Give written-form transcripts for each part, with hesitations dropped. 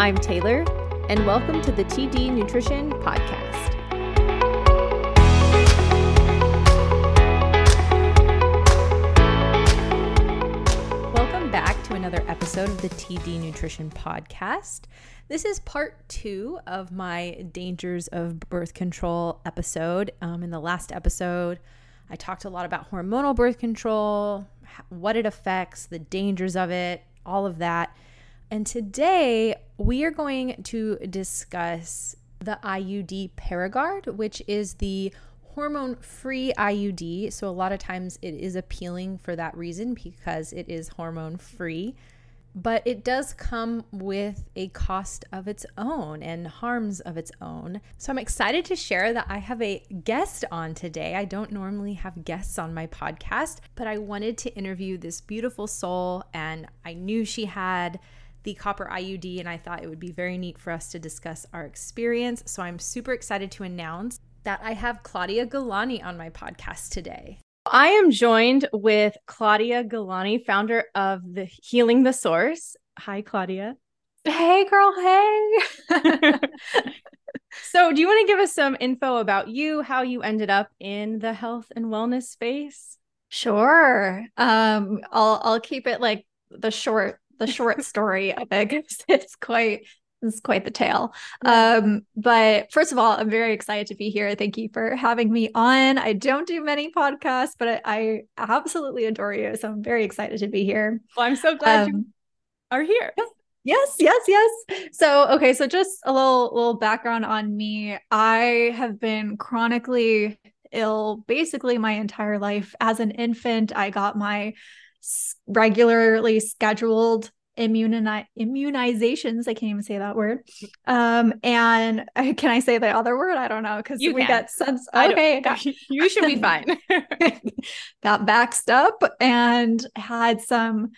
I'm Taylor, and welcome to the TD Nutrition Podcast. Welcome back to another episode of the TD Nutrition Podcast. This is part 2 of my Dangers of Birth Control episode. In the last episode, I talked a lot about hormonal birth control, what it affects, the dangers of it, all of that. And today we are going to discuss the IUD Paragard, which is the hormone-free IUD. So a lot of times it is appealing for that reason because it is hormone-free, but it does come with a cost of its own and harms of its own. So I'm excited to share that I have a guest on today. I don't normally have guests on my podcast, but I wanted to interview this beautiful soul, and I knew she had the copper IUD, and I thought it would be very neat for us to discuss our experience. So I'm super excited to announce that I have Claudia Gilani on my podcast today. I am joined with Claudia Gilani, founder of the Healing the Source. Hi, Claudia. Hey, girl. Hey. So do you want to give us some info about you, how you ended up in the health and wellness space? Sure. I'll keep it like the short story of it, because it's quite the tale. But first of all, I'm very excited to be here. Thank you for having me on. I don't do many podcasts, but I absolutely adore you. So I'm very excited to be here. Well, I'm so glad you are here. Yes. So just a little background on me. I have been chronically ill basically my entire life. As an infant, I got my regularly scheduled immunizations. I can't even say that word. And can I say the other word? I don't know, because we got sense. Okay, you should be fine. Got vaxxed up and had some,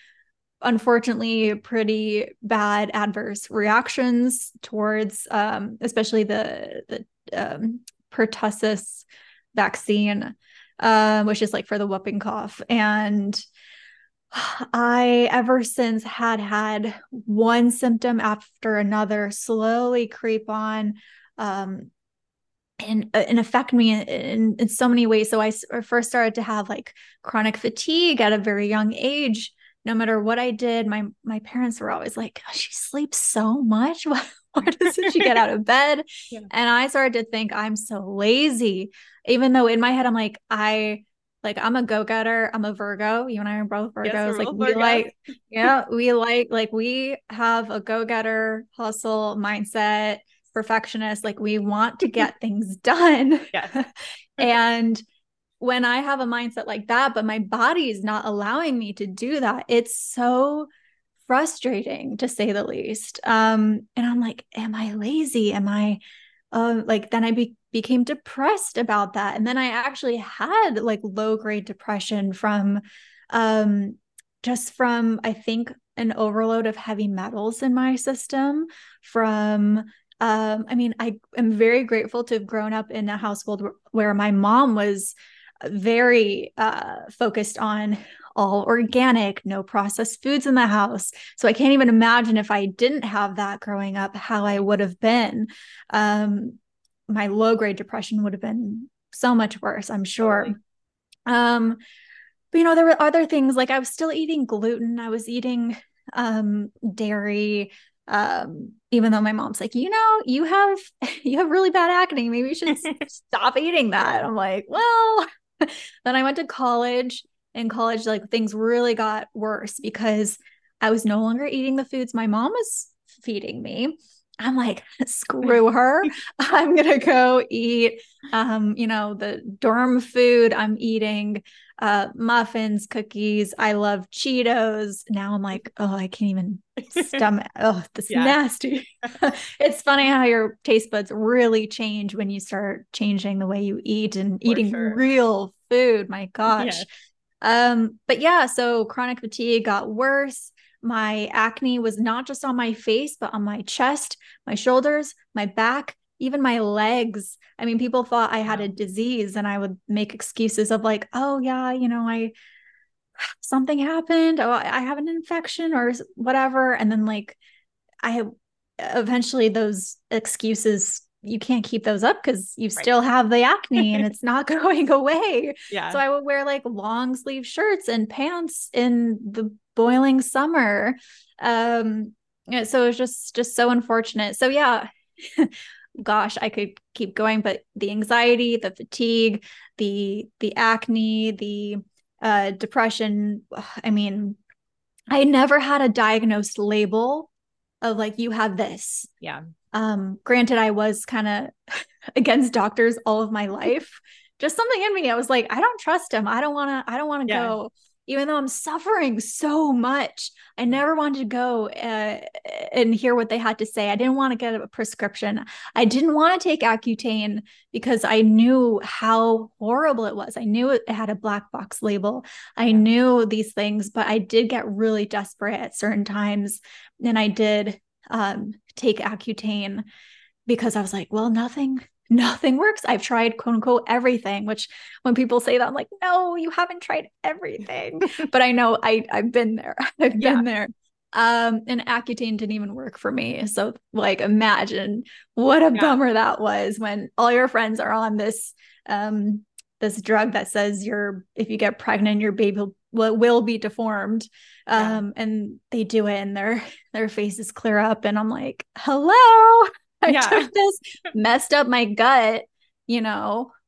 unfortunately, pretty bad adverse reactions towards, especially the pertussis vaccine, which is like for the whooping cough. And I ever since had one symptom after another slowly creep on and affect me in so many ways. So I first started to have like chronic fatigue at a very young age. No matter what I did, my parents were always like, oh, she sleeps so much. Why doesn't she get out of bed? Yeah. And I started to think I'm so lazy, even though in my head, I'm like, I'm a go-getter. I'm a Virgo. You and I are both Virgos. Yes, like we Virgos. We have a go-getter hustle mindset, perfectionist. Like we want to get things done. Yes. And when I have a mindset like that, but my body's not allowing me to do that, it's so frustrating to say the least. And I'm like, am I lazy? Am I then I became depressed about that. And then I actually had like low grade depression from I think an overload of heavy metals in my system I am very grateful to have grown up in a household where my mom was very focused on all organic, no processed foods in the house. So I can't even imagine if I didn't have that growing up, how I would have been. My low grade depression would have been so much worse, I'm sure. Totally. But there were other things, like I was still eating gluten. I was eating dairy. Even though my mom's like, you have really bad acne. Maybe you should stop eating that. I'm like, well, then I went to college. In college, like things really got worse because I was no longer eating the foods my mom was feeding me. I'm like, screw her. I'm going to go eat, the dorm food. I'm eating muffins, cookies. I love Cheetos. Now I'm like, oh, I can't even stomach. Oh, this is nasty. It's funny how your taste buds really change when you start changing the way you eat and eating real food. My gosh. Yeah. So chronic fatigue got worse. My acne was not just on my face, but on my chest, my shoulders, my back, even my legs. I mean, people thought I had a disease, and I would make excuses of like, oh yeah, something happened. Oh, I have an infection or whatever. And then like, I eventually those excuses, you can't keep those up because you still have the acne and it's not going away. Yeah. So I would wear like long sleeve shirts and pants in the boiling summer. So it was just so unfortunate. So yeah, gosh, I could keep going, but the anxiety, the fatigue, the acne, the depression. I mean, I never had a diagnosed label of like, you have this. Yeah. Granted, I was kind of against doctors all of my life, just something in me. I was like, I don't trust him. I don't want to go, even though I'm suffering so much. I never wanted to go and hear what they had to say. I didn't want to get a prescription. I didn't want to take Accutane because I knew how horrible it was. I knew it had a black box label. I knew these things, but I did get really desperate at certain times. And I did, take Accutane because I was like, well, nothing works. I've tried quote unquote everything, which when people say that, I'm like, no, you haven't tried everything, but I know I've been there. I've been there. And Accutane didn't even work for me. So like, imagine what a bummer that was when all your friends are on this, this drug that says if you get pregnant, your baby will be deformed. And they do it and their faces clear up. And I'm like, hello, I took this, messed up my gut,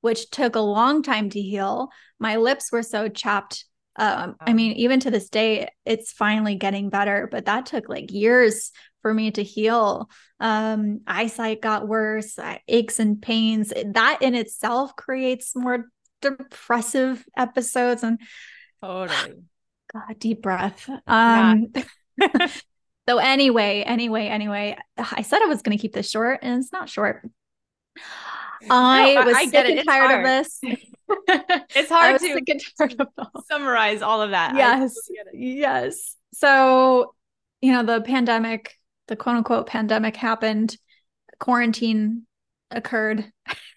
which took a long time to heal. My lips were so chapped. I mean, even to this day, it's finally getting better, but that took like years for me to heal. Eyesight got worse, aches and pains. That in itself creates more depressive episodes. And totally. God, deep breath. So anyway, I said I was going to keep this short and it's not short. I was sick and tired of this. It's hard to summarize all of that. Yes. Yes. So, the pandemic, the quote unquote pandemic happened, quarantine occurred.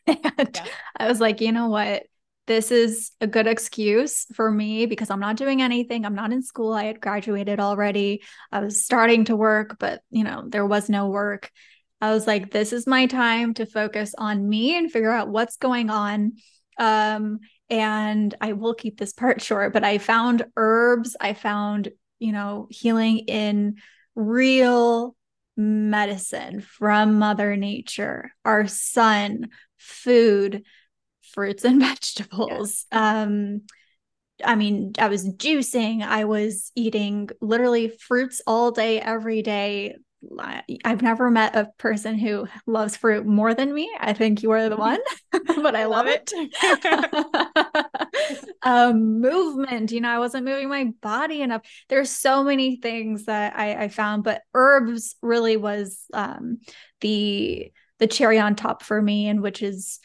And I was like, you know what? This is a good excuse for me because I'm not doing anything. I'm not in school. I had graduated already. I was starting to work, but there was no work. I was like, this is my time to focus on me and figure out what's going on. And I will keep this part short, but I found herbs. I found, healing in real medicine from Mother Nature, our sun, food, fruits and vegetables. Yes. I mean, I was juicing. I was eating literally fruits all day, every day. I've never met a person who loves fruit more than me. I think you are the one, but I love it. Movement, I wasn't moving my body enough. There's so many things that I found, but herbs really was the cherry on top for me, and which is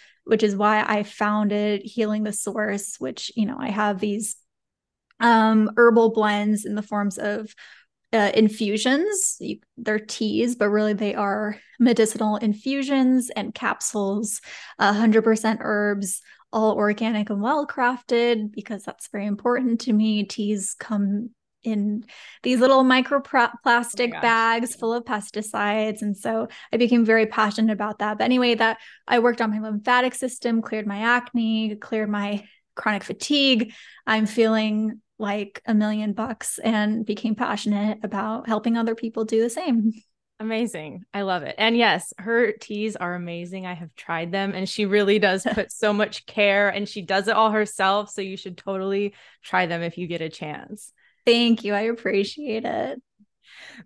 why I founded Healing the Source, which, I have these herbal blends in the forms of infusions. They're teas, but really they are medicinal infusions and capsules, 100% herbs, all organic and well-crafted, because that's very important to me. Teas come in these little microplastic bags full of pesticides. And so I became very passionate about that. But anyway, that I worked on my lymphatic system, cleared my acne, cleared my chronic fatigue. I'm feeling like $1,000,000 and became passionate about helping other people do the same. Amazing. I love it. And yes, her teas are amazing. I have tried them and she really does put so much care and she does it all herself. So you should totally try them if you get a chance. Thank you. I appreciate it.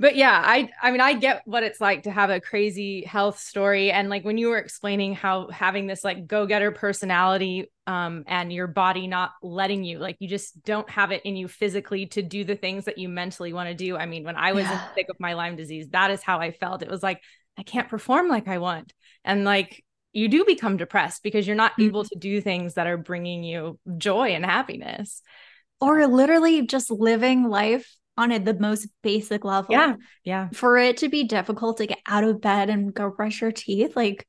But yeah, I mean, I get what it's like to have a crazy health story. And like when you were explaining how having this like go-getter personality, and your body not letting you, like you just don't have it in you physically to do the things that you mentally want to do. I mean, when I was in the thick of my Lyme disease, that is how I felt. It was like, I can't perform like I want. And like, you do become depressed because you're not able to do things that are bringing you joy and happiness. Or literally just living life on the most basic level. Yeah. For it to be difficult to get out of bed and go brush your teeth. Like,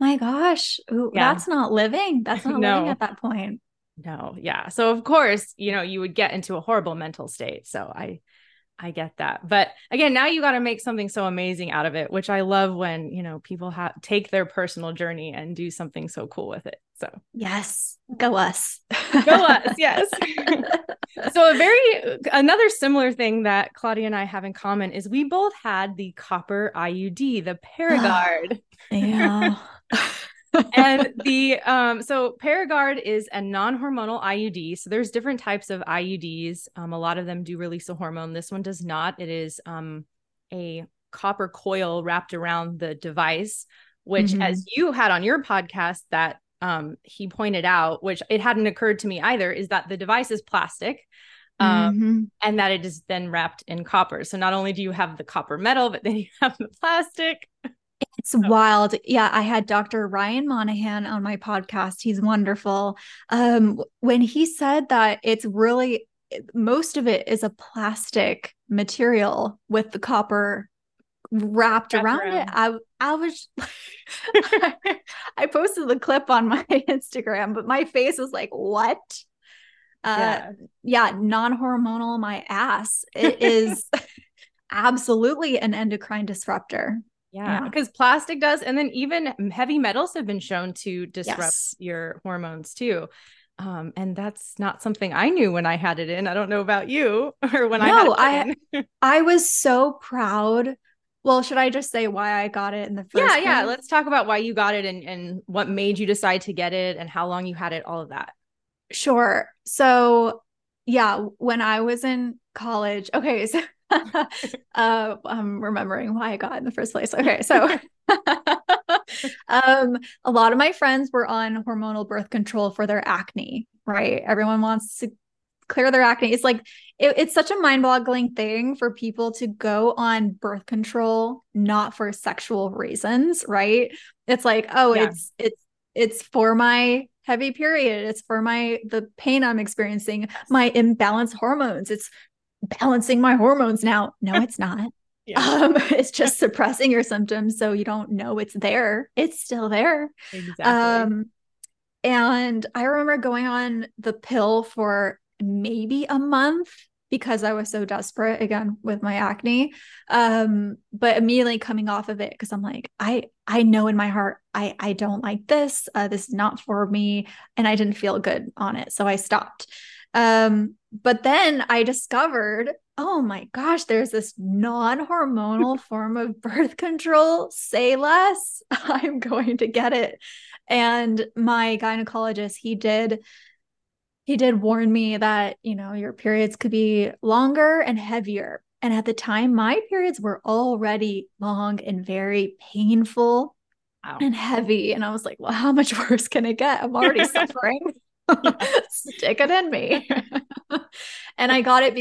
my gosh, that's not living. That's not living at that point. No. Yeah. So of course, you would get into a horrible mental state. So I, I get that. But again, now you got to make something so amazing out of it, which I love when, you know, people take their personal journey and do something so cool with it. So yes, go us. Go us. Yes. So another similar thing that Claudia and I have in common is we both had the copper IUD, the Paragard. Yeah. And so Paragard is a non-hormonal IUD. So there's different types of IUDs. A lot of them do release a hormone. This one does not. It is a copper coil wrapped around the device, which as you had on your podcast that he pointed out, which it hadn't occurred to me either, is that the device is plastic. And that it is then wrapped in copper. So not only do you have the copper metal, but then you have the plastic. It's wild. Yeah. I had Dr. Ryan Monahan on my podcast. He's wonderful. When he said that it's really, most of it is a plastic material with the copper wrapped around it. I was, I posted the clip on my Instagram, but my face was like, what? Yeah. Non-hormonal my ass. It is absolutely an endocrine disruptor. Yeah, because plastic does. And then even heavy metals have been shown to disrupt your hormones too. And that's not something I knew when I had it in. I don't know about you or when I had it in. I was so proud. Well, should I just say why I got it in the first place? Yeah. Let's talk about why you got it and what made you decide to get it and how long you had it, all of that. Sure. So yeah, when I was in college, okay, so I'm remembering why I got in the first place. Okay. So, a lot of my friends were on hormonal birth control for their acne, right? Everyone wants to clear their acne. It's like, it's such a mind-boggling thing for people to go on birth control, not for sexual reasons, right? It's like, it's for my heavy period. It's for the pain I'm experiencing, my imbalanced hormones. It's balancing my hormones now. No, it's not. It's just suppressing your symptoms. So you don't know it's there. It's still there. Exactly. And I remember going on the pill for maybe a month because I was so desperate again with my acne. But immediately coming off of it, cause I'm like, I know in my heart, I don't like this. This is not for me. And I didn't feel good on it. So I stopped. But then I discovered, oh my gosh, there's this non-hormonal form of birth control. Say less. I'm going to get it. And my gynecologist, he did warn me that, you know, your periods could be longer and heavier. And at the time, my periods were already long and very painful and heavy. And I was like, well, how much worse can it get? I'm already suffering. Stick it in me. And I got it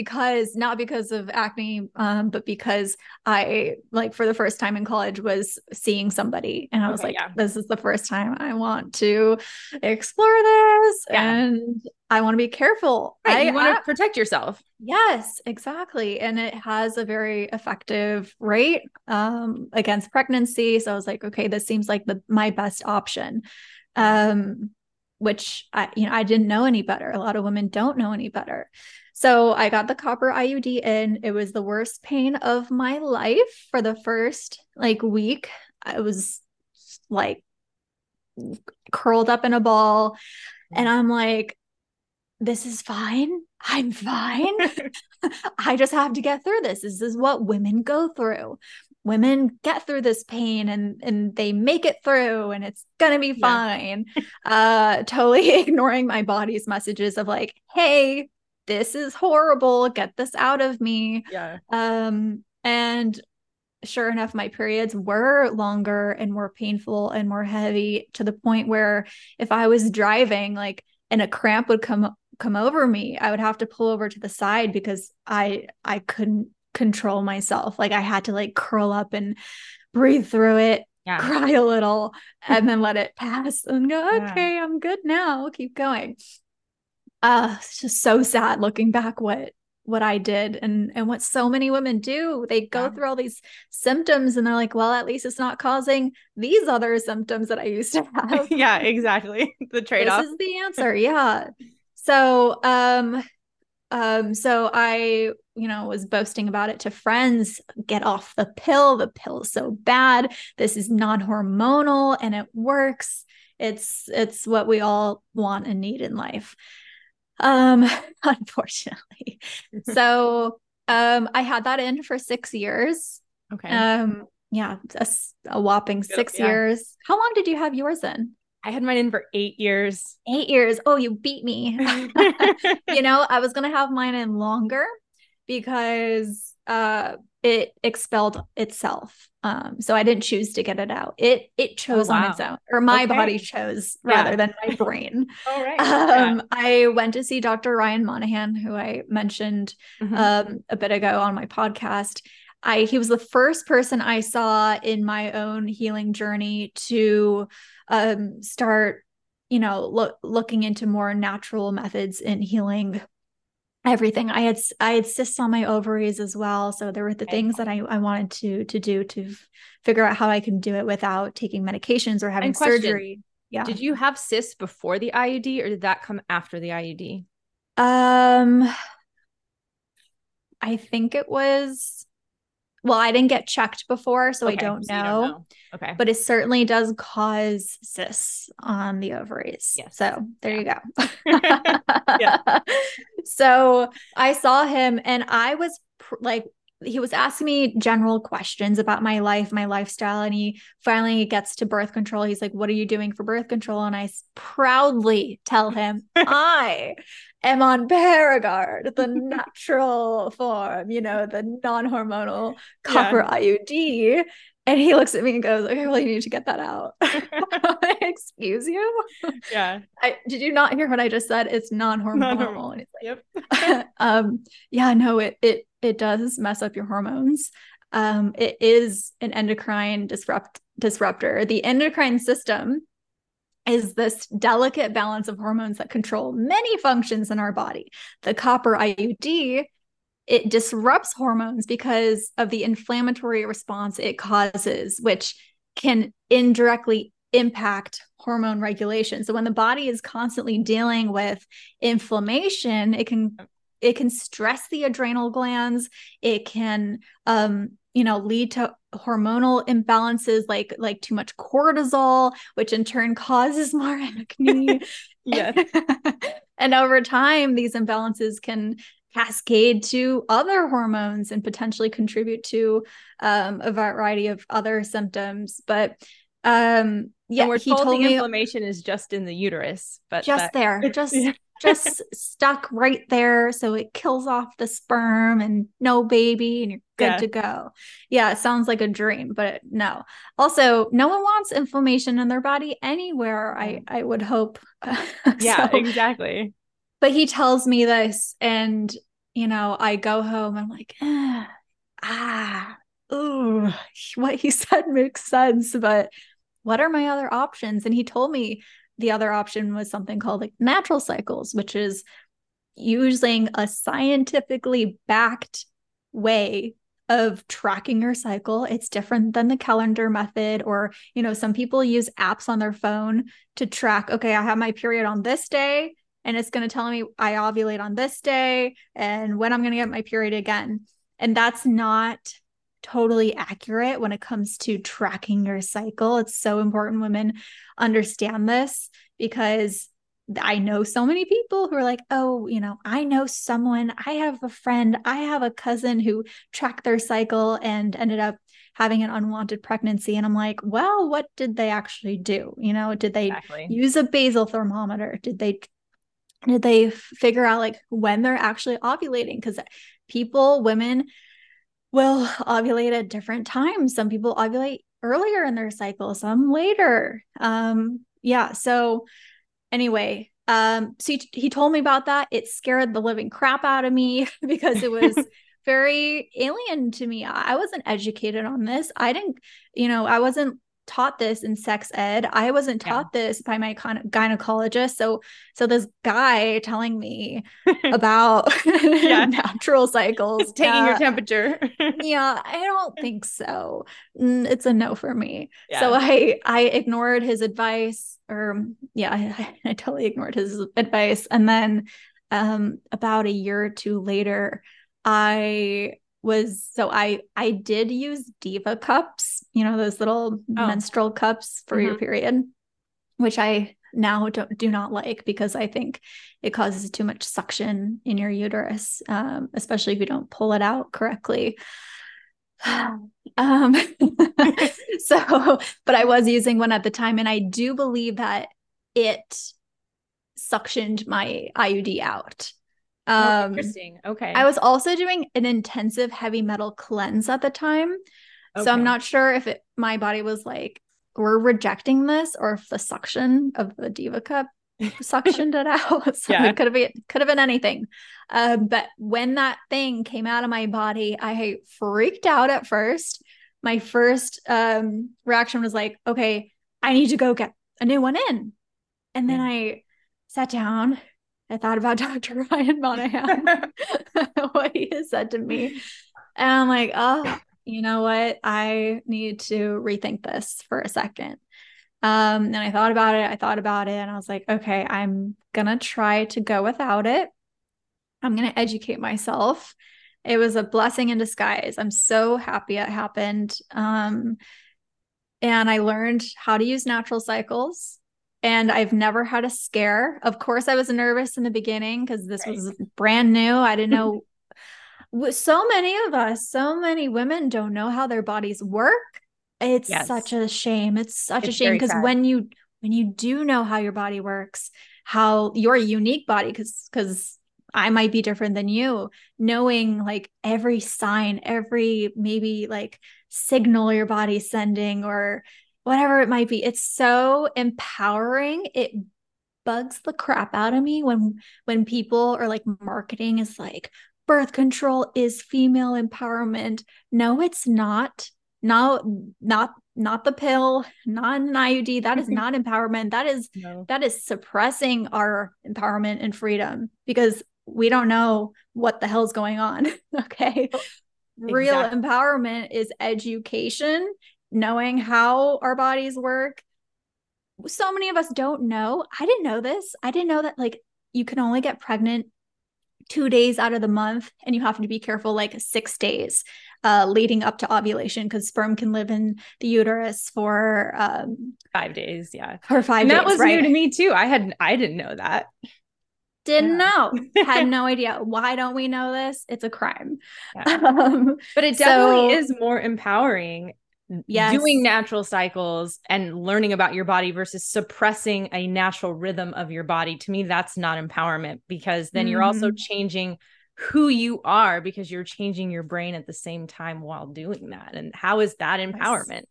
not because of acne, but because I, like, for the first time in college was seeing somebody and I was this is the first time I want to explore this and I want to be careful. Right. You want to protect yourself. Yes, exactly. And it has a very effective rate, against pregnancy. So I was like, okay, this seems like my best option. Which I didn't know any better. A lot of women don't know any better. So I got the copper IUD in. It was the worst pain of my life for the first week. I was like curled up in a ball and I'm like, this is fine. I'm fine. I just have to get through this. This is what women go through. Women get through this pain and they make it through and it's going to be fine. Totally ignoring my body's messages of like, hey, this is horrible. Get this out of me. And sure enough, my periods were longer and more painful and more heavy to the point where if I was driving, and a cramp would come over me, I would have to pull over to the side because I couldn't control myself. I had to curl up and breathe through it, cry a little, and then let it pass and go, okay, I'm good now. We'll keep going. It's just so sad looking back what I did and what so many women do. They go through all these symptoms and they're like, well, at least it's not causing these other symptoms that I used to have. Yeah, exactly. The trade-off. This is the answer. Yeah. So, So I, was boasting about it to friends. Get off the pill. The pill is so bad. This is non-hormonal and it works. It's what we all want and need in life. Unfortunately. So, I had that in for 6 years. Okay. Yeah. A whopping 6 years. How long did you have yours in? I had mine in for 8 years. 8 years. Oh, you beat me. I was going to have mine in longer because, it expelled itself. So I didn't choose to get it out. It chose on its own, or my body chose rather than my brain. All right. I went to see Dr. Ryan Monahan, who I mentioned, a bit ago on my podcast. He was the first person I saw in my own healing journey to, start, looking into more natural methods in healing everything. I had cysts on my ovaries as well. So there were the things that I wanted to do to figure out how I can do it without taking medications or having surgery. Yeah. Did you have cysts before the IUD, or did that come after the IUD? I think it was, I didn't get checked before, so I don't know. So you don't know. Okay. But it certainly does cause cysts on the ovaries. Yes. So there you go. So I saw him, and I was he was asking me general questions about my life, my lifestyle. And he finally gets to birth control. He's like, what are you doing for birth control? And I proudly tell him, I am on Paragard, the natural form, the non-hormonal copper IUD. And he looks at me and goes, okay, well, you need to get that out. Excuse you? Yeah. Did you not hear what I just said? It's non-hormonal. And it's like, yep. It does mess up your hormones. It is an endocrine disruptor. The endocrine system is this delicate balance of hormones that control many functions in our body. The copper IUD, it disrupts hormones because of the inflammatory response it causes, which can indirectly impact hormone regulation. So when the body is constantly dealing with inflammation, it can stress the adrenal glands. It can, lead to hormonal imbalances, like too much cortisol, which in turn causes more acne. Yes. And over time, these imbalances can cascade to other hormones and potentially contribute to, a variety of other symptoms. But, and we're told the inflammation is just in the uterus, but just stuck right there. So it kills off the sperm and no baby, and you're good to go. Yeah. It sounds like a dream, but no. Also, no one wants inflammation in their body anywhere. I would hope. Yeah, so, exactly. But he tells me this, and, I go home, I'm like, what he said makes sense, but what are my other options? And he told me the other option was something called natural cycles, which is using a scientifically backed way of tracking your cycle. It's different than the calendar method, or, some people use apps on their phone to track, okay, I have my period on this day, and it's going to tell me I ovulate on this day and when I'm going to get my period again. And that's not totally accurate when it comes to tracking your cycle. It's so important women understand this, because I know so many people who are like, I know someone, I have a friend, I have a cousin who tracked their cycle and ended up having an unwanted pregnancy. And I'm like, well, what did they actually do? Did they use a basal thermometer? Did they figure out when they're actually ovulating? Because women will ovulate at different times. Some people ovulate earlier in their cycle, some later. So anyway, so he told me about that. It scared the living crap out of me because it was very alien to me. I wasn't educated on this. I wasn't taught this in sex ed. I wasn't taught this by my gynecologist. So this guy telling me about natural cycles, taking your temperature. I don't think so. It's a no for me. Yeah. So I ignored his advice, and then about a year or two later, I did use Diva cups, you know, those little menstrual cups for your period, which I now do not like because I think it causes too much suction in your uterus, especially if you don't pull it out correctly. But I was using one at the time, and I do believe that it suctioned my IUD out. Interesting. Okay. I was also doing an intensive heavy metal cleanse at the time. Okay. So I'm not sure if my body was like, we're rejecting this, or if the suction of the Diva Cup suctioned it out. So yeah. It could have been anything. But when that thing came out of my body, I freaked out at first. My first reaction was like, okay, I need to go get a new one in. And then I sat down. I thought about Dr. Ryan Monahan, what he has said to me. And I'm like, oh, you know what? I need to rethink this for a second. And I thought about it and I was like, okay, I'm going to try to go without it. I'm going to educate myself. It was a blessing in disguise. I'm so happy it happened. And I learned how to use natural cycles. And I've never had a scare. Of course, I was nervous in the beginning because this was brand new. I didn't know. So many women don't know how their bodies work. It's such a shame. It's a shame because when you do know how your body works, how your unique body, because I might be different than you, knowing like every sign, every maybe like signal your body's sending or whatever it might be. It's so empowering. It bugs the crap out of me when people are like, marketing is like, birth control is female empowerment. No, it's not. No, not the pill, not an IUD. That is not empowerment. That is suppressing our empowerment and freedom because we don't know what the hell's going on. Okay. Exactly. Real empowerment is education, knowing how our bodies work. So many of us don't know. I didn't know this. I didn't know that like you can only get pregnant 2 days out of the month, and you have to be careful like 6 days leading up to ovulation because sperm can live in the uterus for 5 days. Yeah. For 5 days. That was new to me too. I didn't know that. Didn't know. Had no idea. Why don't we know this? It's a crime. Yeah. But it definitely is more empowering. Yes. Doing natural cycles and learning about your body versus suppressing a natural rhythm of your body. To me, that's not empowerment because then you're also changing who you are because you're changing your brain at the same time while doing that. And how is that empowerment?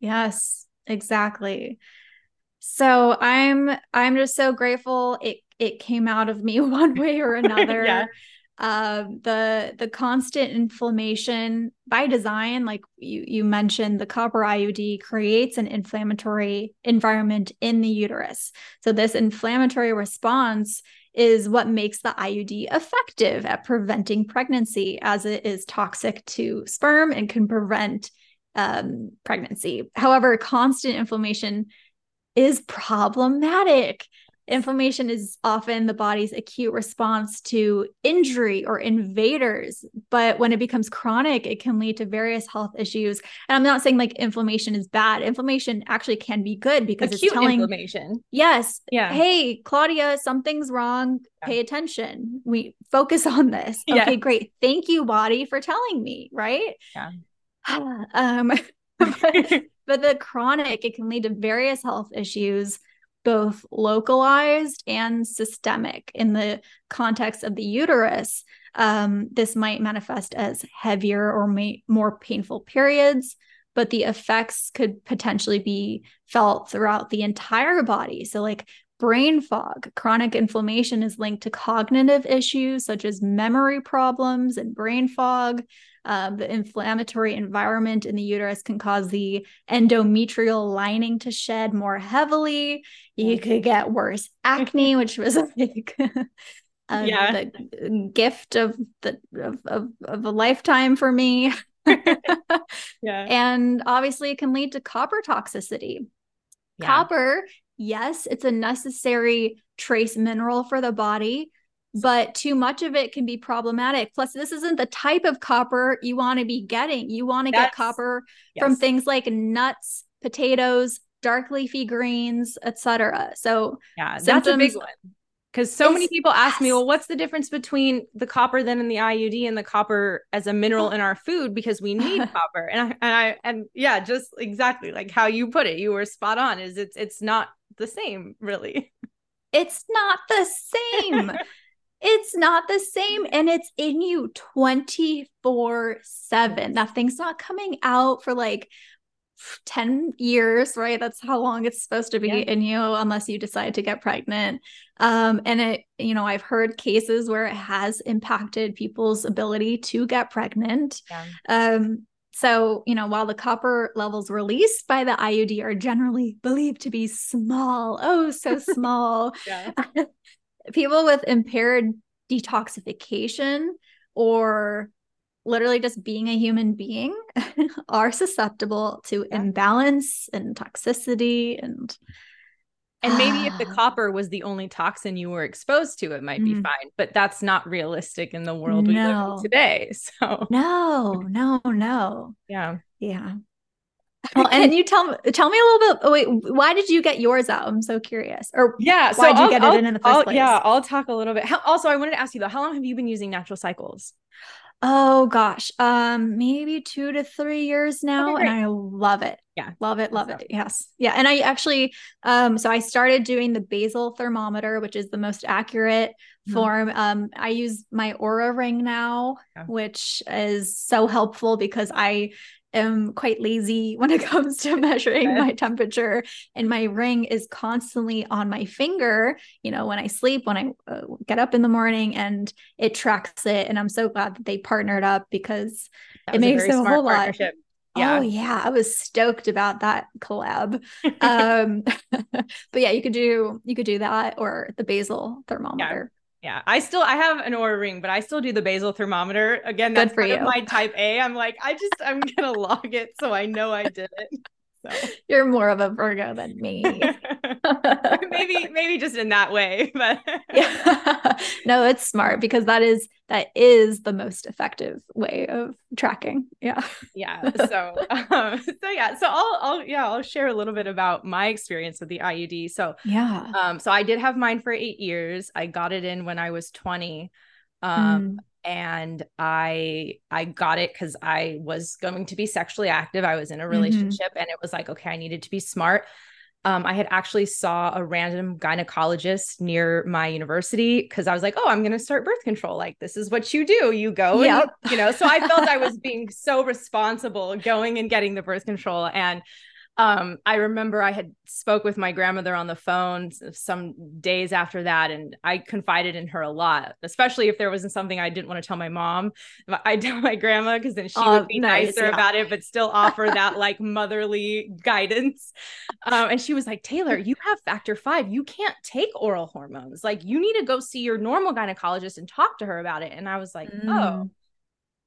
Yes, exactly. So I'm just so grateful it came out of me one way or another. Yeah. The constant inflammation by design, like you mentioned, the copper IUD creates an inflammatory environment in the uterus. So this inflammatory response is what makes the IUD effective at preventing pregnancy, as it is toxic to sperm and can prevent pregnancy. However, constant inflammation is problematic. Inflammation is often the body's acute response to injury or invaders, but when it becomes chronic, it can lead to various health issues. And I'm not saying like inflammation is bad. Inflammation actually can be good because acute it's telling inflammation. Yes. Yeah. Hey, Claudia, something's wrong. Yeah. Pay attention. We focus on this. Yeah. Okay, great. Thank you, body, for telling me. Right. Yeah. But the chronic, it can lead to various health issues, both localized and systemic. In the context of the uterus, this might manifest as heavier or more painful periods, but the effects could potentially be felt throughout the entire body. So like brain fog, chronic inflammation is linked to cognitive issues such as memory problems and brain fog. The inflammatory environment in the uterus can cause the endometrial lining to shed more heavily. You could get worse acne, which was like the gift of a lifetime for me. And obviously it can lead to copper toxicity. Yeah. Copper, yes, it's a necessary trace mineral for the body, but too much of it can be problematic. Plus, this isn't the type of copper you want to be getting. You want to get copper from things like nuts, potatoes, dark leafy greens, etc. So that's a big one. Because so many people ask me, well, what's the difference between the copper then in the IUD and the copper as a mineral in our food? Because we need copper. And yeah, just exactly like how you put it. You were spot on. Is it's not the same, really. It's not the same. It's not the same. And it's in you 24/7. That thing's not coming out for like 10 years, right? That's how long it's supposed to be in you, unless you decide to get pregnant. And it, you know, I've heard cases where it has impacted people's ability to get pregnant. So, you know, while the copper levels released by the IUD are generally believed to be small, oh, so small, people with impaired detoxification or literally just being a human being are susceptible to imbalance and toxicity. And maybe if the copper was the only toxin you were exposed to, it might be fine, but that's not realistic in the world we live in today. So no. Yeah. Well, and you tell me a little bit, why did you get yours out? I'm so curious. Or why did you get it in the first place? I'll talk a little bit. Also, I wanted to ask you though, how long have you been using Natural Cycles? Oh gosh. Maybe 2 to 3 years now. Okay, and I love it. Love it. Yes. Yeah. And I actually, so I started doing the basal thermometer, which is the most accurate form. I use my Oura ring now, which is so helpful because I am quite lazy when it comes to measuring my temperature, and my ring is constantly on my finger, you know, when I sleep, when I get up in the morning, and it tracks it. And I'm so glad that they partnered up because it makes a whole lot. Oh yeah. I was stoked about that collab. But yeah, you could do that or the basal thermometer. Yeah. I have an Oura ring, but I still do the basal thermometer. Again, that's part of my type A. I'm like, I'm going to log it. So I know I did it. So. You're more of a Virgo than me. maybe just in that way, but no, it's smart because that is the most effective way of tracking. So I'll share a little bit about my experience with the IUD. So I did have mine for 8 years. I got it in when I was 20. And I got it because I was going to be sexually active. I was in a relationship and it was like, okay, I needed to be smart. I had actually saw a random gynecologist near my university because I was like, oh, I'm going to start birth control. Like, this is what you do. You go, and, you know, so I felt I was being so responsible going and getting the birth control. And I remember I had spoke with my grandmother on the phone some days after that, and I confided in her a lot, especially if there wasn't something I didn't want to tell my mom. I'd tell my grandma because then she would be nicer about it, but still offer that like motherly guidance. And she was like, Taylor, you have factor 5. You can't take oral hormones. Like, you need to go see your normal gynecologist and talk to her about it. And I was like, oh.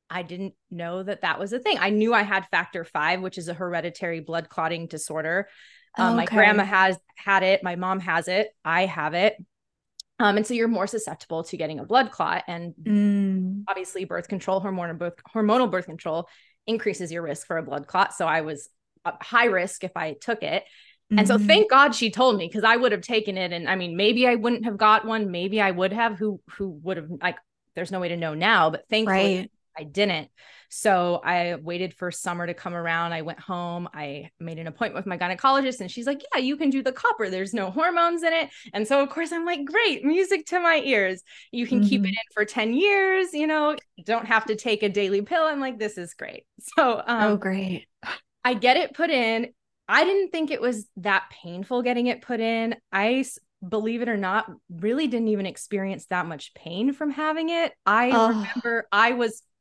I didn't know that was a thing. I knew I had factor 5, which is a hereditary blood clotting disorder. My grandma has had it. My mom has it. I have it. And so you're more susceptible to getting a blood clot, and obviously birth control, hormonal birth control increases your risk for a blood clot. So I was high risk if I took it. And so thank God she told me, because I would have taken it. And I mean, maybe I wouldn't have got one. Maybe I would have, who would have, like, there's no way to know now, but thankfully I didn't. So I waited for summer to come around. I went home. I made an appointment with my gynecologist, and she's like, yeah, you can do the copper. There's no hormones in it. And so of course I'm like, great, music to my ears. You can keep it in for 10 years, you know, don't have to take a daily pill. I'm like, this is great. So, great. I get it put in. I didn't think it was that painful getting it put in. I, believe it or not, really didn't even experience that much pain from having it. I remember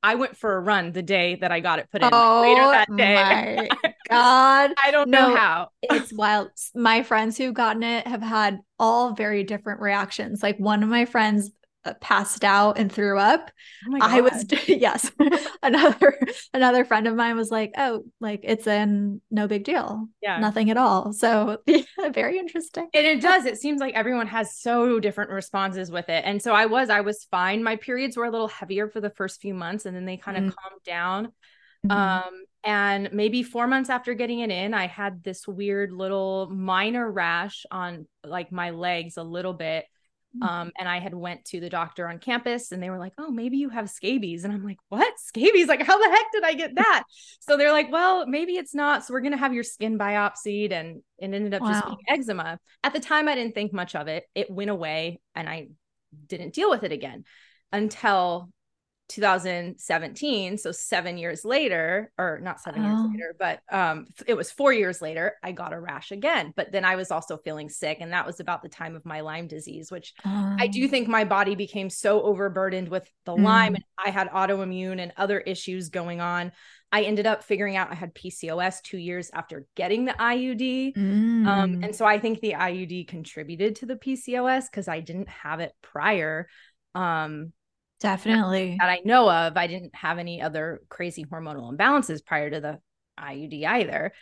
I went for a run the day that I got it put in. Later that day. My God. I don't know how. It's wild. My friends who've gotten it have had all very different reactions. Like, one of my friends passed out and threw up. Oh my God. I was, yes. another friend of mine was like, oh, like it's in no big deal. Yeah. Nothing at all. So yeah, very interesting. And it does, it seems like everyone has so different responses with it. And so I was fine. My periods were a little heavier for the first few months and then they kind of calmed down. And maybe 4 months after getting it in, I had this weird little minor rash on like my legs a little bit. And I had went to the doctor on campus and they were like, oh, maybe you have scabies. And I'm like, what? Scabies? Like, how the heck did I get that? So they're like, well, maybe it's not. So we're going to have your skin biopsied, and it ended up just being eczema. At the time, I didn't think much of it. It went away and I didn't deal with it again until 2017. So 7 years later, or not 7 years later, but it was 4 years later, I got a rash again. But then I was also feeling sick. And that was about the time of my Lyme disease, which I do think my body became so overburdened with the Lyme. And I had autoimmune and other issues going on. I ended up figuring out I had PCOS 2 years after getting the IUD. And so I think the IUD contributed to the PCOS because I didn't have it prior. Definitely. That I know of. I didn't have any other crazy hormonal imbalances prior to the IUD either.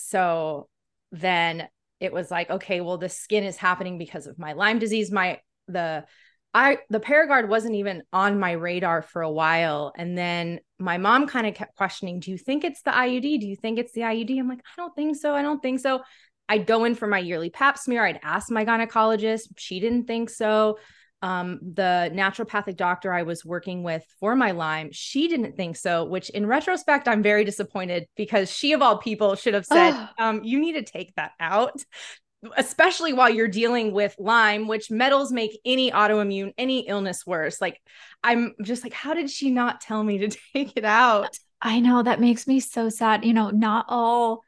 So then it was like, okay, well, the skin is happening because of my Lyme disease. The Paragard wasn't even on my radar for a while. And then my mom kind of kept questioning, do you think it's the IUD? Do you think it's the IUD? I'm like, I don't think so. I don't think so. I'd go in for my yearly pap smear. I'd ask my gynecologist. She didn't think so. The naturopathic doctor I was working with for my Lyme, she didn't think so, which in retrospect, I'm very disappointed because she of all people should have said, you need to take that out, especially while you're dealing with Lyme, which metals make any autoimmune, any illness worse. Like, I'm just like, how did she not tell me to take it out? I know, that makes me so sad. You know, not all,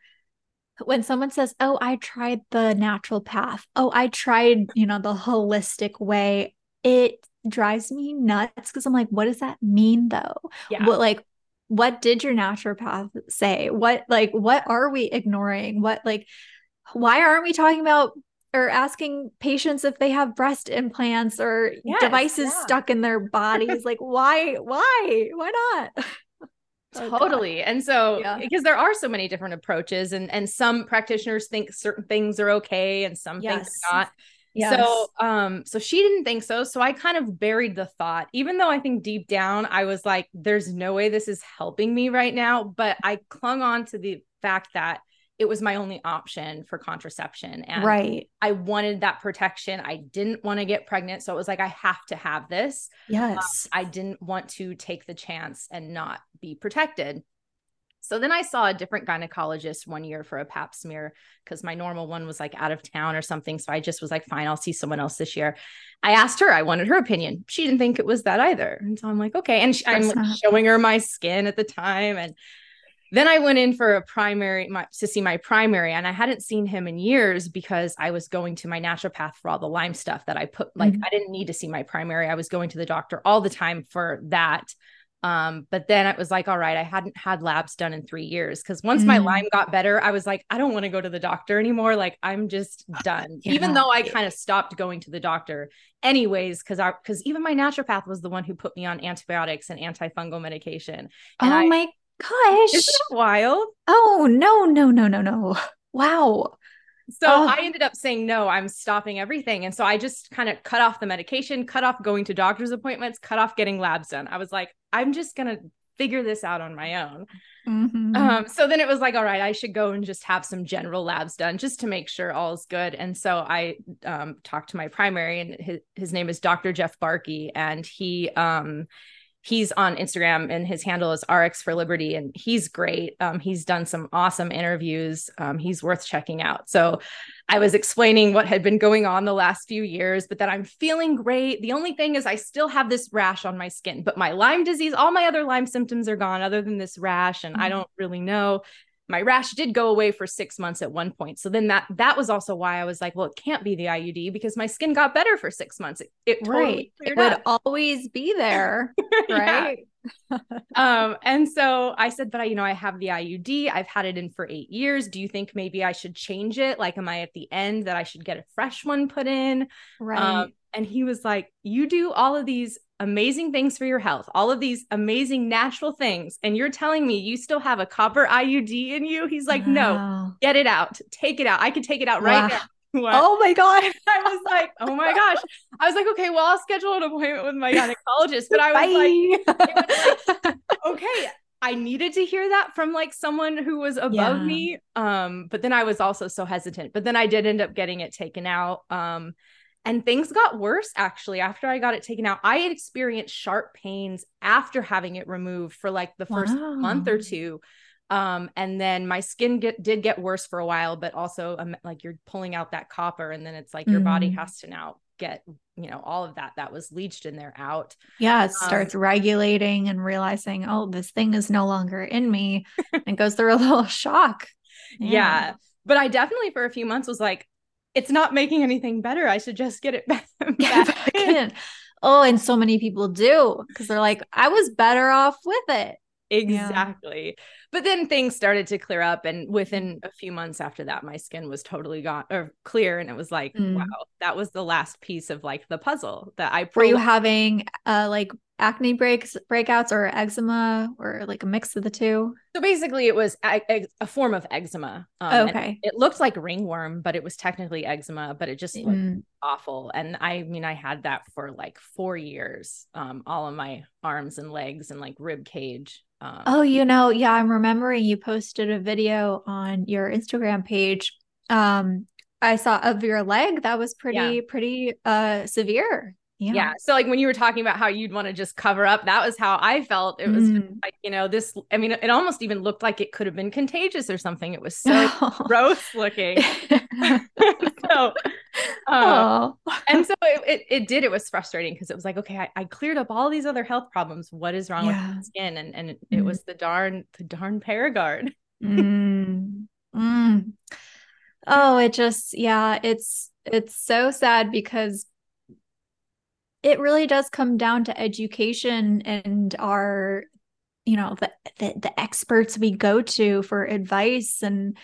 when someone says, oh, I tried the natural path. Oh, I tried, you know, the holistic way. It drives me nuts because I'm like, what does that mean though? Yeah. What did your naturopath say? What are we ignoring? Why aren't we talking about or asking patients if they have breast implants or devices stuck in their bodies? Like, why not? Totally. And so, because there are so many different approaches and some practitioners think certain things are okay and some things are not. Yes. So she didn't think so. So I kind of buried the thought, even though I think deep down, I was like, there's no way this is helping me right now. But I clung on to the fact that it was my only option for contraception. And I wanted that protection. I didn't want to get pregnant. So it was like, I have to have this. Yes. I didn't want to take the chance and not be protected. So then I saw a different gynecologist 1 year for a pap smear because my normal one was like out of town or something. So I just was like, fine, I'll see someone else this year. I asked her, I wanted her opinion. She didn't think it was that either. And so I'm like, okay. And I'm like showing her my skin at the time. And then I went in for a primary to see my primary, and I hadn't seen him in years because I was going to my naturopath for all the Lyme stuff that I put, I didn't need to see my primary. I was going to the doctor all the time for that. But then it was like, all right, I hadn't had labs done in 3 years. Cause once my Lyme got better, I was like, I don't want to go to the doctor anymore. Like I'm just done. Yeah. Even though I kind of stopped going to the doctor anyways, cause even my naturopath was the one who put me on antibiotics and antifungal medication. And my gosh. Isn't that wild? Oh no. Wow. So I ended up saying, no, I'm stopping everything. And so I just kind of cut off the medication, cut off going to doctor's appointments, cut off getting labs done. I was like, I'm just going to figure this out on my own. So then it was like, all right, I should go and just have some general labs done just to make sure all is good. And so I talked to my primary, and his name is Dr. Jeff Barkey. And he's on Instagram and his handle is RX for Liberty. And he's great. He's done some awesome interviews. He's worth checking out. So I was explaining what had been going on the last few years, but that I'm feeling great. The only thing is I still have this rash on my skin, but my Lyme disease, all my other Lyme symptoms are gone other than this rash. And I don't really know. My rash did go away for 6 months at one point. So then that was also why I was like, well, it can't be the IUD because my skin got better for 6 months. It totally cleared up. It would always be there. Right. And so I said, but I have the IUD, I've had it in for 8 years. Do you think maybe I should change it? Like, am I at the end that I should get a fresh one put in? Right. And he was like, you do all of these amazing things for your health, all of these amazing natural things, and you're telling me you still have a copper IUD in you? He's like, no, get it out. Take it out. I can take it out right now. What? Oh my God. I was like, oh my gosh. I was like, okay, well, I'll schedule an appointment with my gynecologist. But I was like, okay, I needed to hear that from like someone who was above me. But then I was also so hesitant, but then I did end up getting it taken out. And things got worse actually. After I got it taken out, I had experienced sharp pains after having it removed for like the first month or two. And then my skin did get worse for a while, but also like you're pulling out that copper and then it's like your body has to now get, you know, all of that was leached in there out. Yeah. It starts regulating and realizing, oh, this thing is no longer in me, and goes through a little shock. Yeah. But I definitely for a few months was like, it's not making anything better. I should just get it back in. Oh, and so many people do, because they're like, I was better off with it. Exactly. Yeah. But then things started to clear up. And within a few months after that, my skin was totally gone or clear. And it was like, wow, that was the last piece of like the puzzle that I Were you having like acne breakouts or eczema or like a mix of the two? So basically it was a form of eczema. Okay. It looked like ringworm, but it was technically eczema, but it just looked awful. And I mean, I had that for like 4 years, all of my arms and legs and like rib cage. I'm remembering you posted a video on your Instagram page. I saw of your leg that was pretty severe. Yeah. So like when you were talking about how you'd want to just cover up, that was how I felt. It was just like, you know, it almost even looked like it could have been contagious or something. It was so gross looking. And so it did, it was frustrating because it was like, okay, I cleared up all these other health problems. What is wrong with my skin? And it was the darn Paragard. Oh, it just, it's so sad because it really does come down to education and our, you know, the experts we go to for advice and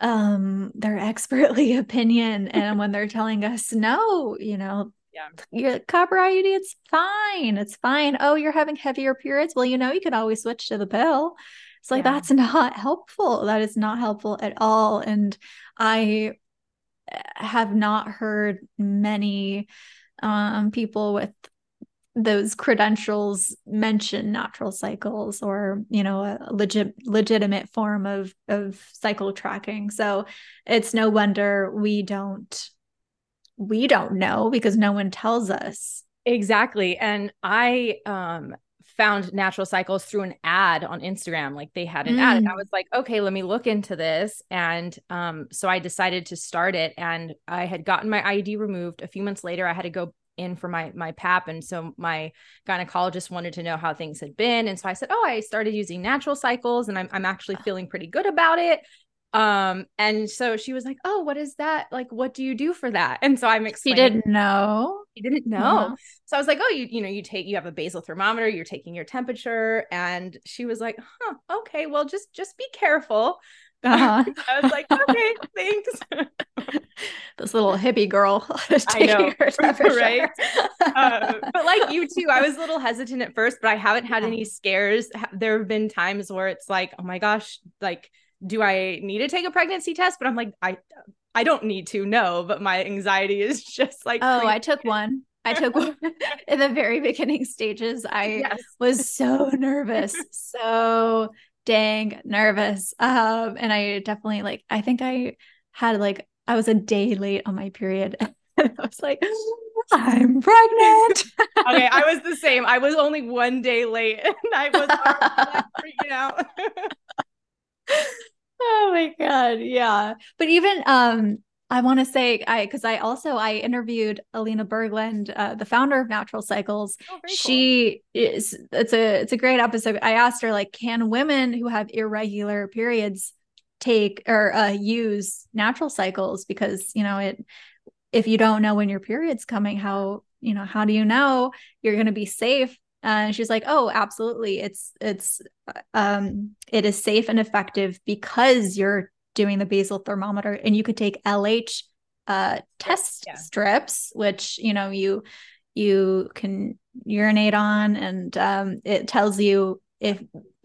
their expertly opinion. And when they're telling us, no, you know, your copper IUD, it's fine. It's fine. Oh, you're having heavier periods. Well, you know, you could always switch to the pill. It's like, that's not helpful. That is not helpful at all. And I have not heard many people with those credentials mention natural cycles or, you know, a legitimate form of cycle tracking. So it's no wonder we don't know because no one tells us. Exactly. And I, found natural cycles through an ad on Instagram. Like they had an ad and I was like, okay, let me look into this. And, so I decided to start it and I had gotten my IUD removed. A few months later, I had to go in for my pap. And so my gynecologist wanted to know how things had been. And so I said, oh, I started using natural cycles and I'm actually feeling pretty good about it. And so she was like, oh, what is that? Like, what do you do for that? And so I'm explaining. She didn't know. Uh-huh. So I was like, oh, you have a basal thermometer, you're taking your temperature. And she was like, huh, okay, well, just be careful. Uh-huh. I was like, okay, thanks. This little hippie girl is taking her temperature. Right? But like you too, I was a little hesitant at first, but I haven't had any scares. There have been times where it's like, oh my gosh, like, do I need to take a pregnancy test? But I'm like, I don't need to know, but my anxiety is just like, I took one in the very beginning stages. I was so nervous, so dang nervous. And I definitely I think I had I was a day late on my period. I was like, I'm pregnant. Okay. I was the same. I was only one day late and I was freaking out. Oh my God. Yeah. But even, I want to say, I interviewed Alina Berglund, the founder of Natural Cycles. Oh, she is, it's a great episode. I asked her can women who have irregular periods take or, use natural cycles? Because, you know, if you don't know when your period's coming, how do you know you're going to be safe? And she's like, oh, absolutely. It is safe and effective because you're doing the basal thermometer and you could take LH test strips, which, you know, you can urinate on, and it tells you if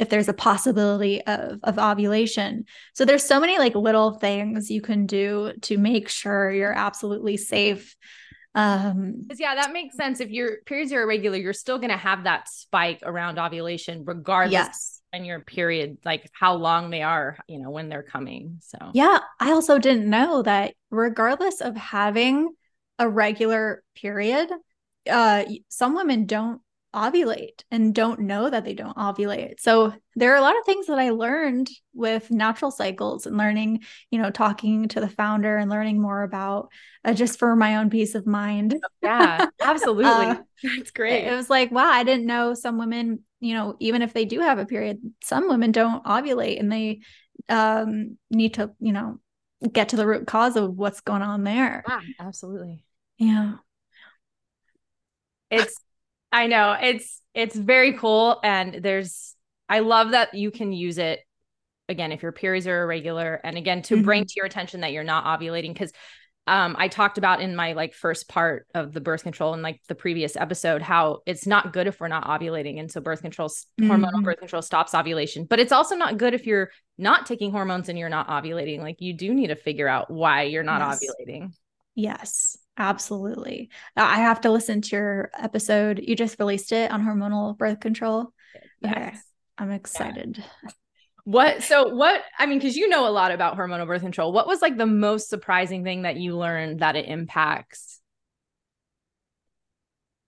there's a possibility of ovulation. So there's so many like little things you can do to make sure you're absolutely safe. Yeah, that makes sense. If your periods are irregular, you're still going to have that spike around ovulation, regardless when your period, like how long they are, you know, when they're coming. So yeah, I also didn't know that regardless of having a regular period, some women don't ovulate and don't know that they don't ovulate. So there are a lot of things that I learned with Natural Cycles and learning, you know, talking to the founder and learning more about just for my own peace of mind. Yeah, absolutely. That's great. It was like, wow, I didn't know some women, you know, even if they do have a period, some women don't ovulate, and they need to, you know, get to the root cause of what's going on there. Yeah, absolutely. Yeah. I know it's very cool. And I love that you can use it again, if your periods are irregular, and again, to bring to your attention that you're not ovulating. Cause, I talked about in my like first part of the birth control and like the previous episode, how it's not good if we're not ovulating. And so birth control, hormonal birth control stops ovulation, but it's also not good if you're not taking hormones and you're not ovulating. Like you do need to figure out why you're not ovulating. Yes. Absolutely. I have to listen to your episode. You just released it on hormonal birth control. Yes. Okay. I'm excited. Yeah. I mean, cause you know a lot about hormonal birth control. What was like the most surprising thing that you learned that it impacts?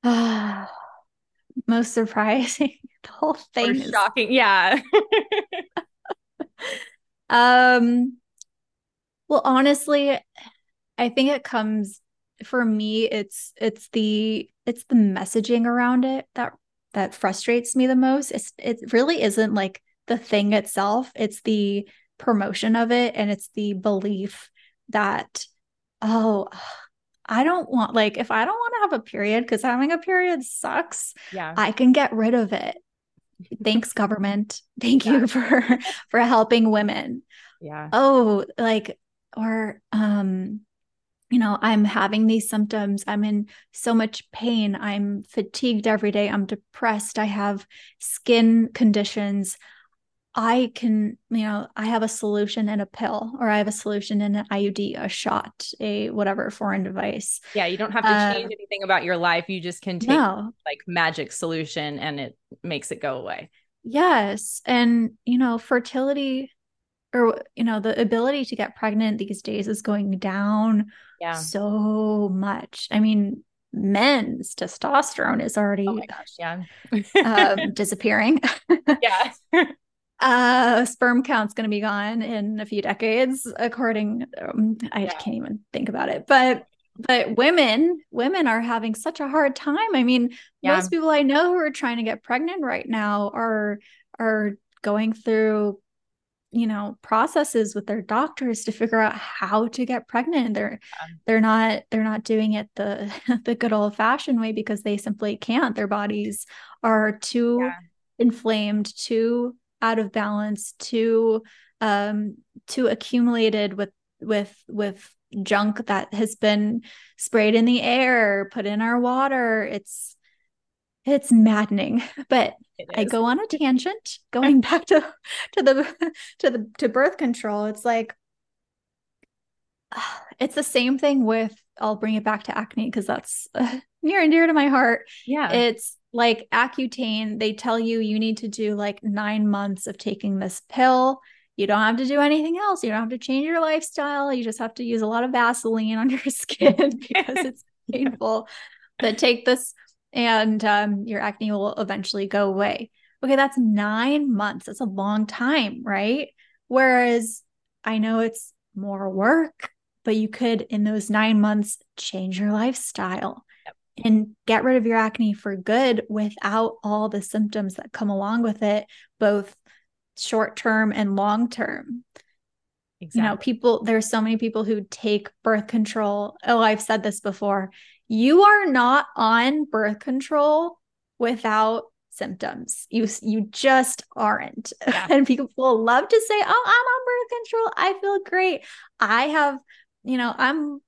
Most surprising. The whole thing is shocking. Yeah. Well, honestly, I think it comes for me, it's the messaging around it that frustrates me the most. It really isn't like the thing itself. It's the promotion of it. And it's the belief that, oh, I don't want, like, if I don't want to have a period, cause having a period sucks. Yeah. I can get rid of it. Thanks, government. Thank you for helping women. Yeah. Oh, like, or, you know, I'm having these symptoms. I'm in so much pain. I'm fatigued every day. I'm depressed. I have skin conditions. I can, you know, I have a solution in a pill, or I have a solution in an IUD, a shot, a whatever foreign device. Yeah. You don't have to change anything about your life. You just can take like magic solution, and it makes it go away. Yes. And, you know, fertility, or, you know, the ability to get pregnant these days is going down so much. I mean, men's testosterone is already disappearing. Yeah. Sperm count's going to be gone in a few decades, according, I can't even think about it, but women are having such a hard time. I mean, most people I know who are trying to get pregnant right now are going through, you know, processes with their doctors to figure out how to get pregnant. They're not doing it the good old fashioned way, because they simply can't. Their bodies are too inflamed, too out of balance, too accumulated with junk that has been sprayed in the air, put in our water. It's maddening, but I go on a tangent going back to birth control. It's like, it's the same thing with, I'll bring it back to acne, because that's near and dear to my heart. Yeah. It's like Accutane. They tell you need to do like 9 months of taking this pill. You don't have to do anything else. You don't have to change your lifestyle. You just have to use a lot of Vaseline on your skin because it's painful, but take this, and your acne will eventually go away. Okay, that's 9 months. That's a long time, right? Whereas I know it's more work, but you could, in those 9 months, change your lifestyle and get rid of your acne for good without all the symptoms that come along with it, both short-term and long-term. Exactly. You know, there's so many people who take birth control. Oh, I've said this before. You are not on birth control without symptoms. You just aren't. Yeah. And people love to say, oh, I'm on birth control. I feel great. I have, you know, I'm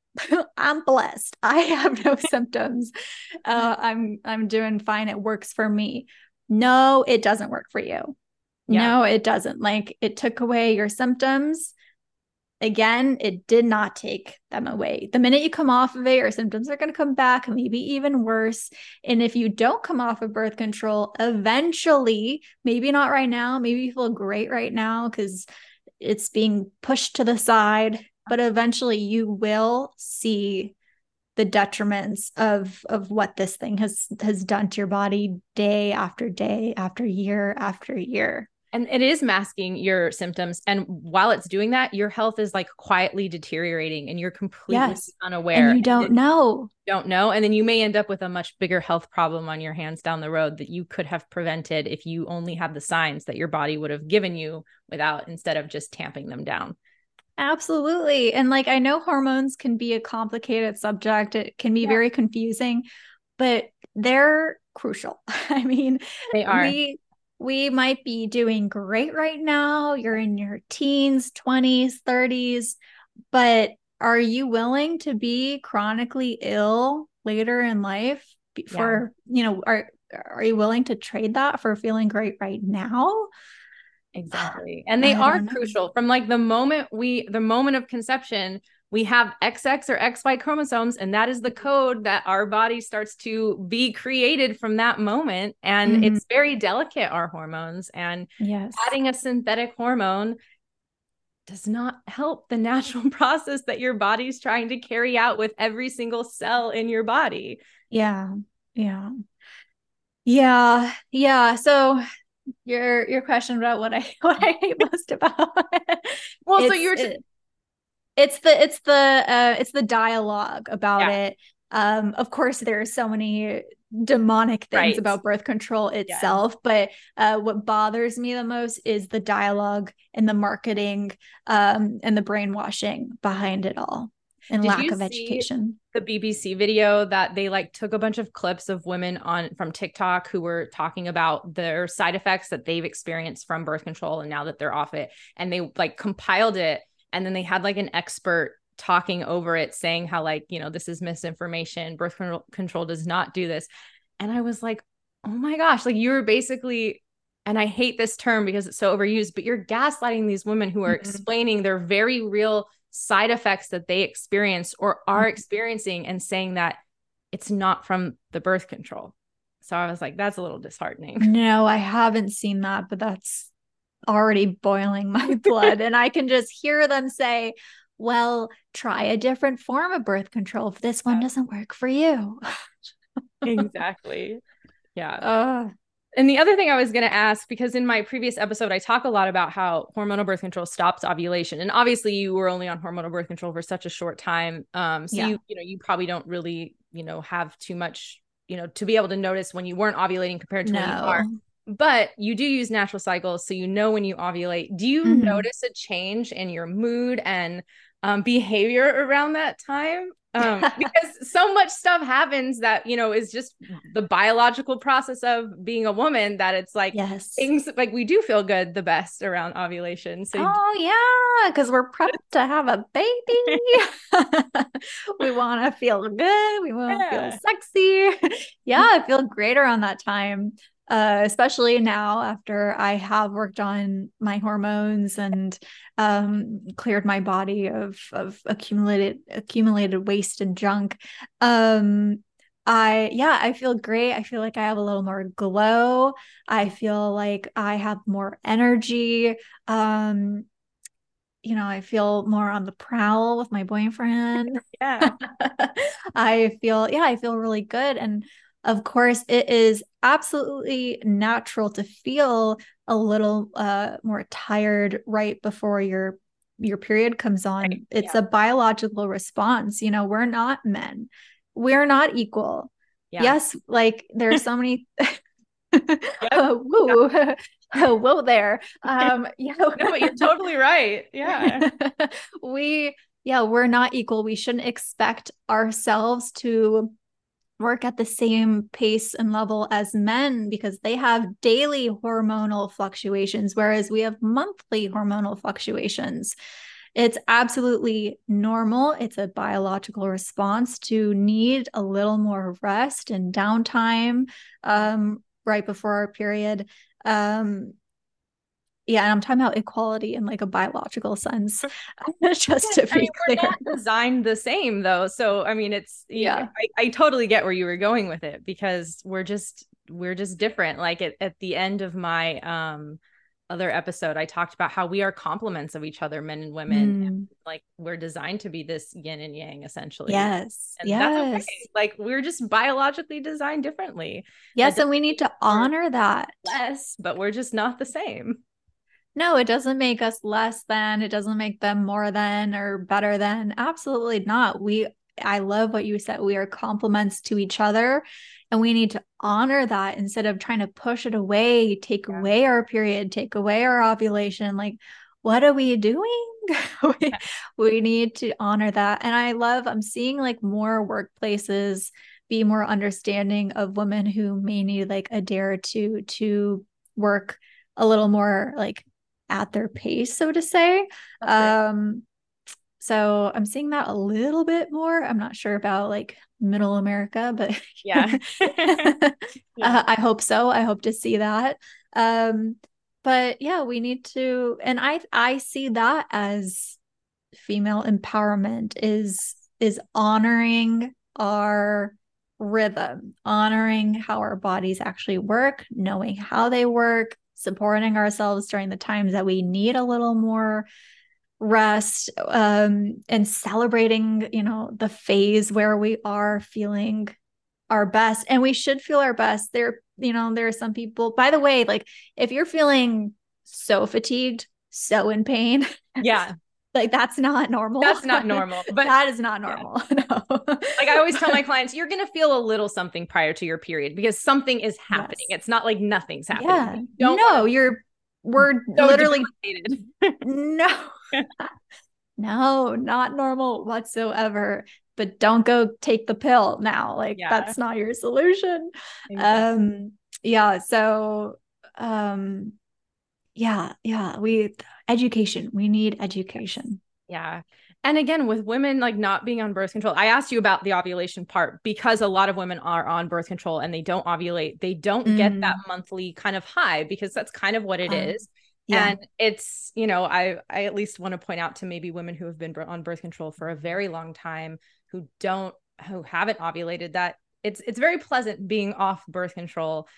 I'm blessed. I have no symptoms. I'm doing fine. It works for me. No, it doesn't work for you. Yeah. No, it doesn't. Like, it took away your symptoms. Again, it did not take them away. The minute you come off of it, your symptoms are going to come back, maybe even worse. And if you don't come off of birth control, eventually, maybe not right now, maybe you feel great right now because it's being pushed to the side, but eventually you will see the detriments of what this thing has done to your body day after day, after year after year. And it is masking your symptoms. And while it's doing that, your health is like quietly deteriorating and you're completely unaware. And you don't know. And then you may end up with a much bigger health problem on your hands down the road that you could have prevented if you only had the signs that your body would have given you instead of just tamping them down. Absolutely. And like, I know hormones can be a complicated subject. It can be very confusing, but they're crucial. I mean, they are. We might be doing great right now. You're in your teens, 20s, 30s, but are you willing to be chronically ill later in life before, are you willing to trade that for feeling great right now? Exactly. And they are crucial. From like the moment of conception, we have XX or XY chromosomes, and that is the code that our body starts to be created from that moment. And it's very delicate, our hormones, and adding a synthetic hormone does not help the natural process that your body's trying to carry out with every single cell in your body. Yeah. So your question about what I hate most about it. Well, it's the dialogue about it. Of course, there are so many demonic things about birth control itself, but what bothers me the most is the dialogue and the marketing and the brainwashing behind it all. And did lack of education. The BBC video that they like took a bunch of clips of women from TikTok who were talking about their side effects that they've experienced from birth control and now that they're off it, and they like compiled it, and then they had like an expert talking over it saying how like, this is misinformation, birth control does not do this. And I was like, oh my gosh, like you were basically, and I hate this term because it's so overused, but you're gaslighting these women who are explaining their very real side effects that they experience or are experiencing and saying that it's not from the birth control. So I was like, that's a little disheartening. No, I haven't seen that, but that's already boiling my blood. And I can just hear them say, well, try a different form of birth control if this one doesn't work for you. Exactly. Yeah. And the other thing I was going to ask, because in my previous episode, I talk a lot about how hormonal birth control stops ovulation. And obviously you were only on hormonal birth control for such a short time. You probably don't really, have too much, to be able to notice when you weren't ovulating compared to when you are, but you do use natural cycles. So, when you ovulate, do you notice a change in your mood and behavior around that time? Because so much stuff happens that, is just the biological process of being a woman that it's like things like we do feel good the best around ovulation. So because we're prepped to have a baby. We want to feel good. We want to feel sexy. I feel great around that time. Especially now after I have worked on my hormones and cleared my body of accumulated waste and junk. I feel great. I feel like I have a little more glow. I feel like I have more energy. I feel more on the prowl with my boyfriend. I feel really good. And of course, it is absolutely natural to feel a little more tired right before your period comes on. Right. It's a biological response. We're not men. We're not equal. Yeah. Yes, like there's so many. Whoa there. No, but you're totally right. Yeah. We're not equal. We shouldn't expect ourselves to work at the same pace and level as men because they have daily hormonal fluctuations, whereas we have monthly hormonal fluctuations. It's absolutely normal. It's a biological response to need a little more rest and downtime right before our period. Yeah, and I'm talking about equality in like a biological sense, just to be clear. We're not designed the same though. So, I mean, it's, yeah, I totally get where you were going with it, because we're just different. Like at the end of my other episode, I talked about how we are complements of each other, men and women. And like we're designed to be this yin and yang essentially. Yes. And that's okay. Like we're just biologically designed differently. Yes. And we need to honor that. Yes, but we're just not the same. No, it doesn't make us less than, it doesn't make them more than or better than. Absolutely not. I love what you said. We are complements to each other, and we need to honor that instead of trying to push it away, take away our period, take away our ovulation. Like, what are we doing? We need to honor that. And I'm seeing like more workplaces be more understanding of women who may need like a day or two to work a little more like at their pace, so to say. So I'm seeing that a little bit more. I'm not sure about like middle America, but yeah, I hope so. I hope to see that. But yeah, we need to, and I see that as female empowerment is honoring our rhythm, honoring how our bodies actually work, knowing how they work, supporting ourselves during the times that we need a little more rest, and celebrating, you know, the phase where we are feeling our best. And we should feel our best. There are some people, by the way, like if you're feeling so fatigued, so in pain. Yeah. Like that's not normal. That's not normal. But that is not normal. Yeah. No. Like I always tell my clients, you're going to feel a little something prior to your period because something is happening. Yes. It's not like nothing's happening. Yeah. We're so literally no, not normal whatsoever, but don't go take the pill now. Like that's not your solution. Exactly. We need education. Yeah. And again, with women like not being on birth control, I asked you about the ovulation part because a lot of women are on birth control and they don't ovulate. They don't get that monthly kind of high because that's kind of what it is. Yeah. And it's, you know, I at least want to point out to maybe women who have been on birth control for a very long time, who haven't ovulated, that it's very pleasant being off birth control.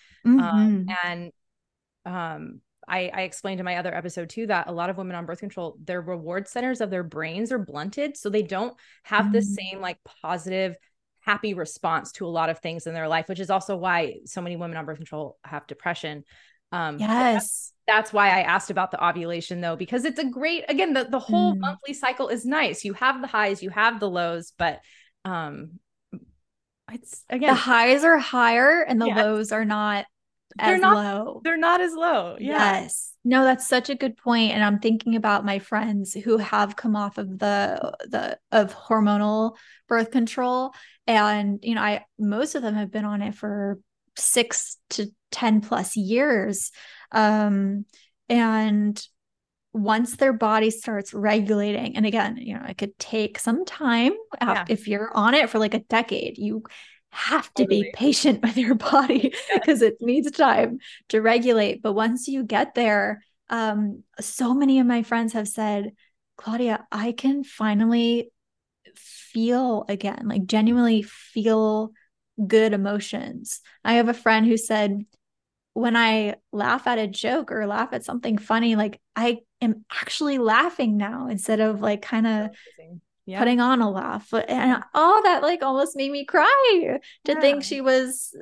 I explained in my other episode too, that a lot of women on birth control, their reward centers of their brains are blunted. So they don't have the same like positive, happy response to a lot of things in their life, which is also why so many women on birth control have depression. That's why I asked about the ovulation though, because it's a great, again, the whole monthly cycle is nice. You have the highs, you have the lows, but, it's again, the highs are higher and the lows are not. They're not as low. Yeah. Yes. No, that's such a good point. And I'm thinking about my friends who have come off of the hormonal birth control. And, you know, most of them have been on it for 6 to 10 plus years. And once their body starts regulating, and again, you know, it could take some time if you're on it for like a decade, you have to be patient with your body because it needs time to regulate. But once you get there, so many of my friends have said, Claudia, I can finally feel again, like genuinely feel good emotions. I have a friend who said, when I laugh at a joke or laugh at something funny, like I am actually laughing now instead of like kind of putting on a laugh. And all that like almost made me cry to think she was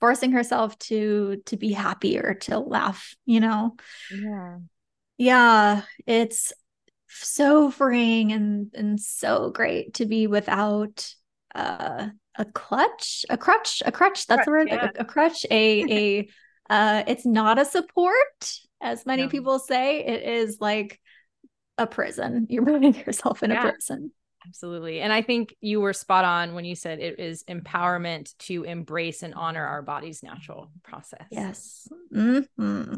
forcing herself to be happy or to laugh, you know? Yeah. Yeah. It's so freeing and so great to be without a crutch. That's the word, a crutch, it's not a support, as many people say. It is like a prison. You're putting yourself in a prison. Absolutely. And I think you were spot on when you said it is empowerment to embrace and honor our body's natural process. Yes. Mm-hmm.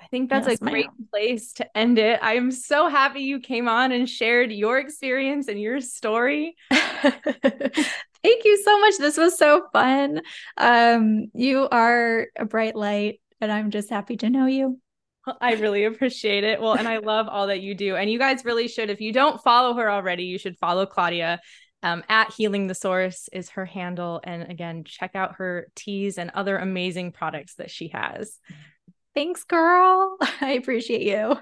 I think that's a great place to end it. I'm so happy you came on and shared your experience and your story. Thank you so much. This was so fun. You are a bright light, and I'm just happy to know you. I really appreciate it. Well, and I love all that you do. And you guys really should, if you don't follow her already, you should follow Claudia. At Healing the Source is her handle. And again, check out her teas and other amazing products that she has. Thanks, girl. I appreciate you.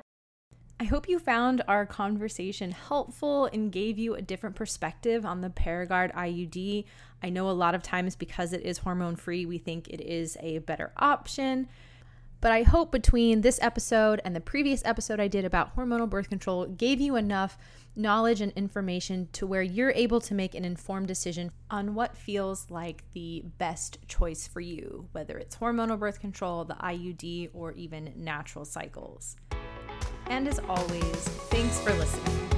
I hope you found our conversation helpful and gave you a different perspective on the Paragard IUD. I know a lot of times because it is hormone-free, we think it is a better option. But I hope between this episode and the previous episode I did about hormonal birth control gave you enough knowledge and information to where you're able to make an informed decision on what feels like the best choice for you, whether it's hormonal birth control, the IUD, or even natural cycles. And as always, thanks for listening.